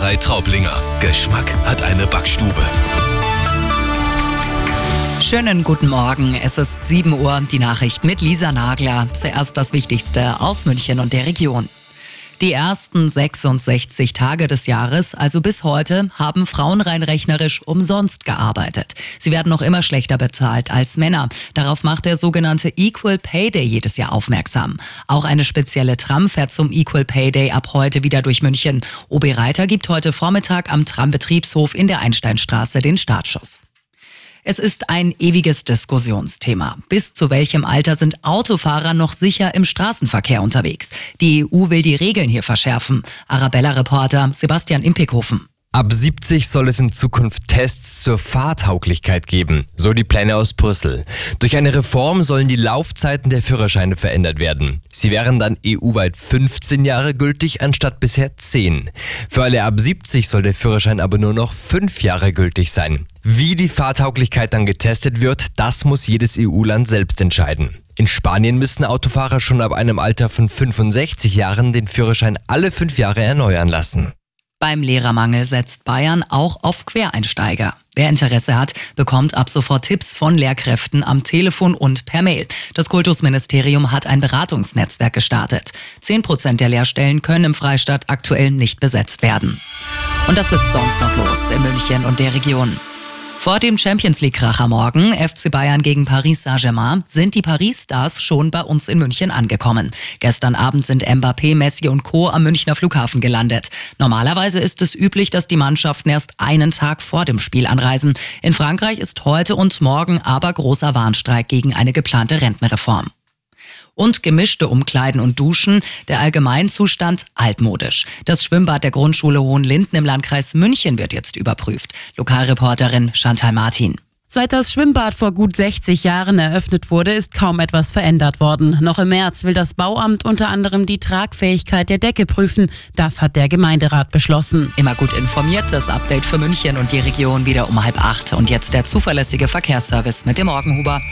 Bäckerei Traublinger. Geschmack hat eine Backstube. Schönen guten Morgen, es ist 7 Uhr, die Nachricht mit Lisa Nagler. Zuerst das Wichtigste aus München und der Region. Die ersten 66 Tage des Jahres, also bis heute, haben Frauen rein rechnerisch umsonst gearbeitet. Sie werden noch immer schlechter bezahlt als Männer. Darauf macht der sogenannte Equal Pay Day jedes Jahr aufmerksam. Auch eine spezielle Tram fährt zum Equal Pay Day ab heute wieder durch München. OB Reiter gibt heute Vormittag am Trambetriebshof in der Einsteinstraße den Startschuss. Es ist ein ewiges Diskussionsthema. Bis zu welchem Alter sind Autofahrer noch sicher im Straßenverkehr unterwegs? Die EU will die Regeln hier verschärfen. Arabella-Reporter Sebastian Impikhofen. Ab 70 soll es in Zukunft Tests zur Fahrtauglichkeit geben, so die Pläne aus Brüssel. Durch eine Reform sollen die Laufzeiten der Führerscheine verändert werden. Sie wären dann EU-weit 15 Jahre gültig, anstatt bisher 10. Für alle ab 70 soll der Führerschein aber nur noch 5 Jahre gültig sein. Wie die Fahrtauglichkeit dann getestet wird, das muss jedes EU-Land selbst entscheiden. In Spanien müssen Autofahrer schon ab einem Alter von 65 Jahren den Führerschein alle 5 Jahre erneuern lassen. Beim Lehrermangel setzt Bayern auch auf Quereinsteiger. Wer Interesse hat, bekommt ab sofort Tipps von Lehrkräften am Telefon und per Mail. Das Kultusministerium hat ein Beratungsnetzwerk gestartet. 10% der Lehrstellen können im Freistaat aktuell nicht besetzt werden. Und das ist sonst noch los in München und der Region. Vor dem Champions-League-Kracher morgen, FC Bayern gegen Paris Saint-Germain, sind die Paris-Stars schon bei uns in München angekommen. Gestern Abend sind Mbappé, Messi und Co. am Münchner Flughafen gelandet. Normalerweise ist es üblich, dass die Mannschaften erst einen Tag vor dem Spiel anreisen. In Frankreich ist heute und morgen aber großer Warnstreik gegen eine geplante Rentenreform. Und gemischte Umkleiden und Duschen, der Allgemeinzustand altmodisch. Das Schwimmbad der Grundschule Hohenlinden im Landkreis München wird jetzt überprüft. Lokalreporterin Chantal Martin. Seit das Schwimmbad vor gut 60 Jahren eröffnet wurde, ist kaum etwas verändert worden. Noch im März will das Bauamt unter anderem die Tragfähigkeit der Decke prüfen. Das hat der Gemeinderat beschlossen. Immer gut informiert, das Update für München und die Region wieder um 7:30. Und jetzt der zuverlässige Verkehrsservice mit dem Morgenhuber.